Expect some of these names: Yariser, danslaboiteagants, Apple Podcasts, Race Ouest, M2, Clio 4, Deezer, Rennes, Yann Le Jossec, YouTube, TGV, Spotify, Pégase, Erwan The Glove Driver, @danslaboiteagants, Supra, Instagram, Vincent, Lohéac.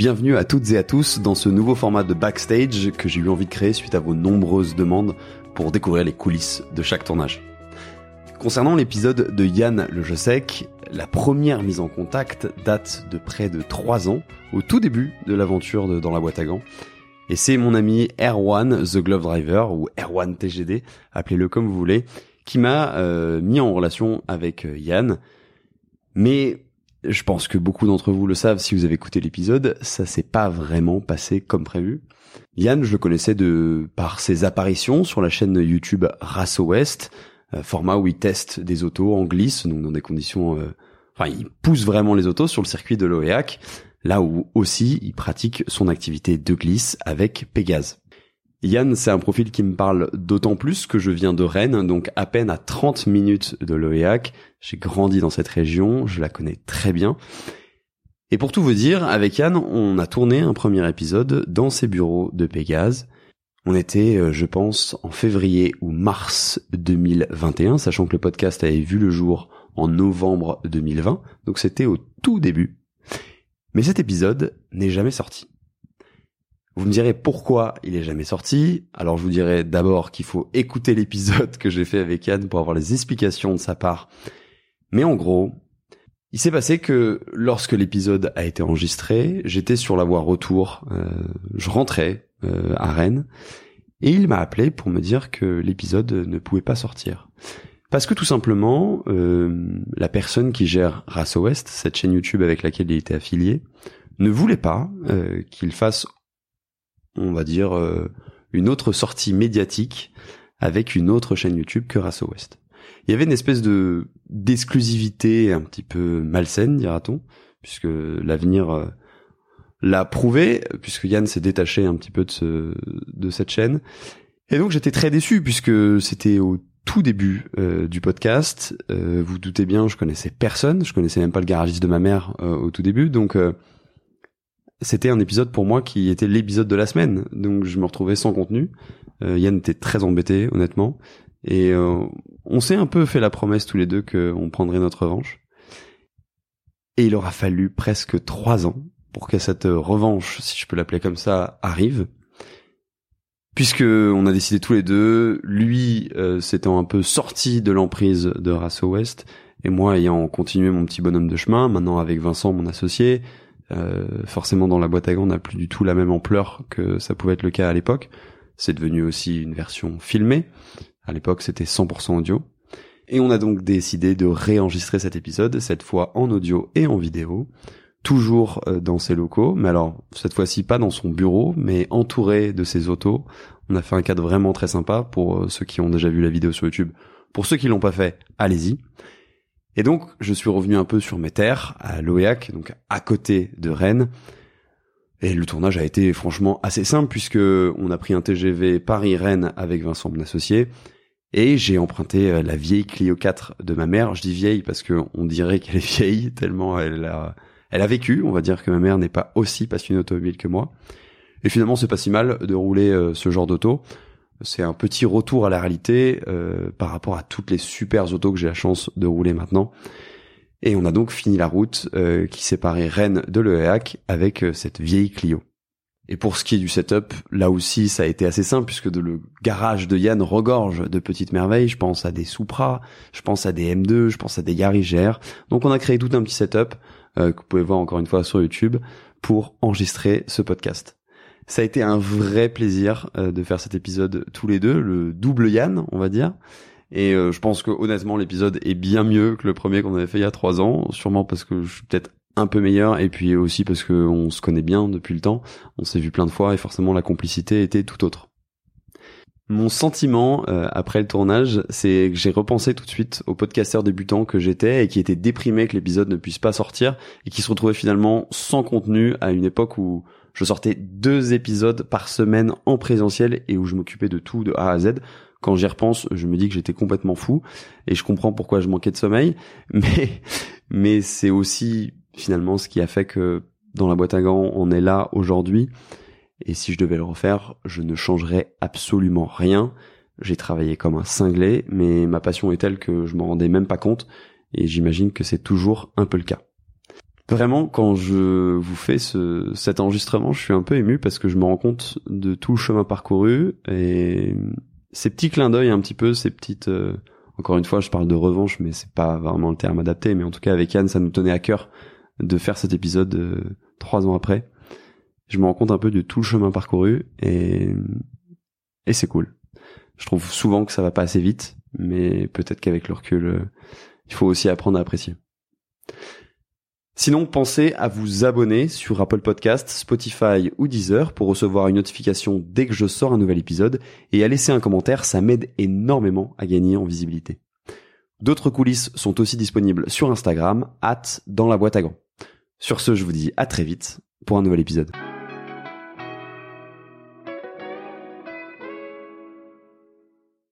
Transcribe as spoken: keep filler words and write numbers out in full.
Bienvenue à toutes et à tous dans ce nouveau format de backstage que j'ai eu envie de créer suite à vos nombreuses demandes pour découvrir les coulisses de chaque tournage. Concernant l'épisode de Yann Le Jossec, la première mise en contact date de près de trois ans, au tout début de l'aventure de Dans la boîte à gants. Et c'est mon ami Erwan The Glove Driver, ou Erwan T G D, appelez-le comme vous voulez, qui m'a euh, mis en relation avec euh, Yann. Mais je pense que beaucoup d'entre vous le savent si vous avez écouté l'épisode, ça s'est pas vraiment passé comme prévu. Yann, je le connaissais de par ses apparitions sur la chaîne YouTube Race Ouest, euh, format où il teste des autos en glisse, donc dans des conditions... Euh, enfin, il pousse vraiment les autos sur le circuit de Lohéac, là où aussi il pratique son activité de glisse avec Pégase. Yann, c'est un profil qui me parle d'autant plus que je viens de Rennes, donc à peine à trente minutes de Lohéac. J'ai grandi dans cette région, je la connais très bien. Et pour tout vous dire, avec Yann, on a tourné un premier épisode dans ses bureaux de Pégase. On était, je pense, en février ou mars deux mille vingt et un, sachant que le podcast avait vu le jour en novembre deux mille vingt, donc c'était au tout début. Mais cet épisode n'est jamais sorti. Vous me direz pourquoi il est jamais sorti. Alors je vous dirai d'abord qu'il faut écouter l'épisode que j'ai fait avec Yann pour avoir les explications de sa part. Mais en gros, il s'est passé que lorsque l'épisode a été enregistré, j'étais sur la voie retour, euh, je rentrais euh, à Rennes, et il m'a appelé pour me dire que l'épisode ne pouvait pas sortir. Parce que tout simplement, euh, la personne qui gère Race Ouest, cette chaîne YouTube avec laquelle il était affilié, ne voulait pas euh, qu'il fasse, on va dire, euh, une autre sortie médiatique avec une autre chaîne YouTube que Race Ouest. Il y avait une espèce de d'exclusivité un petit peu malsaine, dira-t-on, puisque l'avenir euh, l'a prouvé, puisque Yann s'est détaché un petit peu de, ce, de cette chaîne. Et donc j'étais très déçu, puisque c'était au tout début euh, du podcast. Euh, vous doutez bien, je connaissais personne, je connaissais même pas le garagiste de ma mère euh, au tout début, donc... Euh, C'était un épisode pour moi qui était l'épisode de la semaine, donc je me retrouvais sans contenu. Euh, Yann était très embêté, honnêtement, et euh, on s'est un peu fait la promesse tous les deux qu'on prendrait notre revanche. Et il aura fallu presque trois ans pour que cette revanche, si je peux l'appeler comme ça, arrive, puisque on a décidé tous les deux, lui euh, s'étant un peu sorti de l'emprise de Race Ouest, et moi ayant continué mon petit bonhomme de chemin, maintenant avec Vincent, mon associé. Euh, forcément dans la boîte à gants on n'a plus du tout la même ampleur que ça pouvait être le cas à l'époque. C'est devenu aussi une version filmée. À l'époque c'était cent pour cent audio. Et on a donc décidé de réenregistrer cet épisode, cette fois en audio et en vidéo, toujours dans ses locaux, mais alors cette fois-ci pas dans son bureau, mais entouré de ses autos. On a fait un cadre vraiment très sympa pour ceux qui ont déjà vu la vidéo sur YouTube. Pour ceux qui l'ont pas fait, allez-y. Et donc, je suis revenu un peu sur mes terres, à Lohéac, donc à côté de Rennes. Et le tournage a été franchement assez simple, puisque on a pris un T G V Paris-Rennes avec Vincent, mon associé. Et j'ai emprunté la vieille Clio quatre de ma mère. Je dis vieille parce que on dirait qu'elle est vieille, tellement elle a, elle a vécu. On va dire que ma mère n'est pas aussi passionnée automobile que moi. Et finalement, c'est pas si mal de rouler ce genre d'auto. C'est un petit retour à la réalité euh, par rapport à toutes les super autos que j'ai la chance de rouler maintenant. Et on a donc fini la route euh, qui séparait Rennes de Lohéac avec euh, cette vieille Clio. Et pour ce qui est du setup, là aussi ça a été assez simple puisque de, le garage de Yann regorge de petites merveilles. Je pense à des Supra, je pense à des M deux, je pense à des Yariser. Donc on a créé tout un petit setup euh, que vous pouvez voir encore une fois sur YouTube pour enregistrer ce podcast. Ça a été un vrai plaisir euh, de faire cet épisode tous les deux, le double Yann, on va dire. Et euh, je pense que honnêtement, l'épisode est bien mieux que le premier qu'on avait fait il y a trois ans, sûrement parce que je suis peut-être un peu meilleur et puis aussi parce que on se connaît bien depuis le temps. On s'est vu plein de fois et forcément la complicité était tout autre. Mon sentiment euh, après le tournage, c'est que j'ai repensé tout de suite aux podcasteurs débutants que j'étais et qui étaient déprimés que l'épisode ne puisse pas sortir et qui se retrouvaient finalement sans contenu à une époque où je sortais deux épisodes par semaine en présentiel et où je m'occupais de tout de A à Z. Quand j'y repense, je me dis que j'étais complètement fou et je comprends pourquoi je manquais de sommeil. Mais, mais c'est aussi finalement ce qui a fait que dans la boîte à gants, on est là aujourd'hui. Et si je devais le refaire, je ne changerais absolument rien. J'ai travaillé comme un cinglé, mais ma passion est telle que je m'en rendais même pas compte et j'imagine que c'est toujours un peu le cas. Vraiment, quand je vous fais ce, cet enregistrement, je suis un peu ému parce que je me rends compte de tout le chemin parcouru et ces petits clins d'œil un petit peu, ces petites... Euh, encore une fois, je parle de revanche, mais c'est pas vraiment le terme adapté. Mais en tout cas, avec Yann, ça nous tenait à cœur de faire cet épisode euh, trois ans après. Je me rends compte un peu de tout le chemin parcouru et, et c'est cool. Je trouve souvent que ça va pas assez vite, mais peut-être qu'avec le recul, euh, il faut aussi apprendre à apprécier. Sinon, pensez à vous abonner sur Apple Podcasts, Spotify ou Deezer pour recevoir une notification dès que je sors un nouvel épisode et à laisser un commentaire, ça m'aide énormément à gagner en visibilité. D'autres coulisses sont aussi disponibles sur Instagram, arobase dans la boîte à gants. Sur ce, je vous dis à très vite pour un nouvel épisode.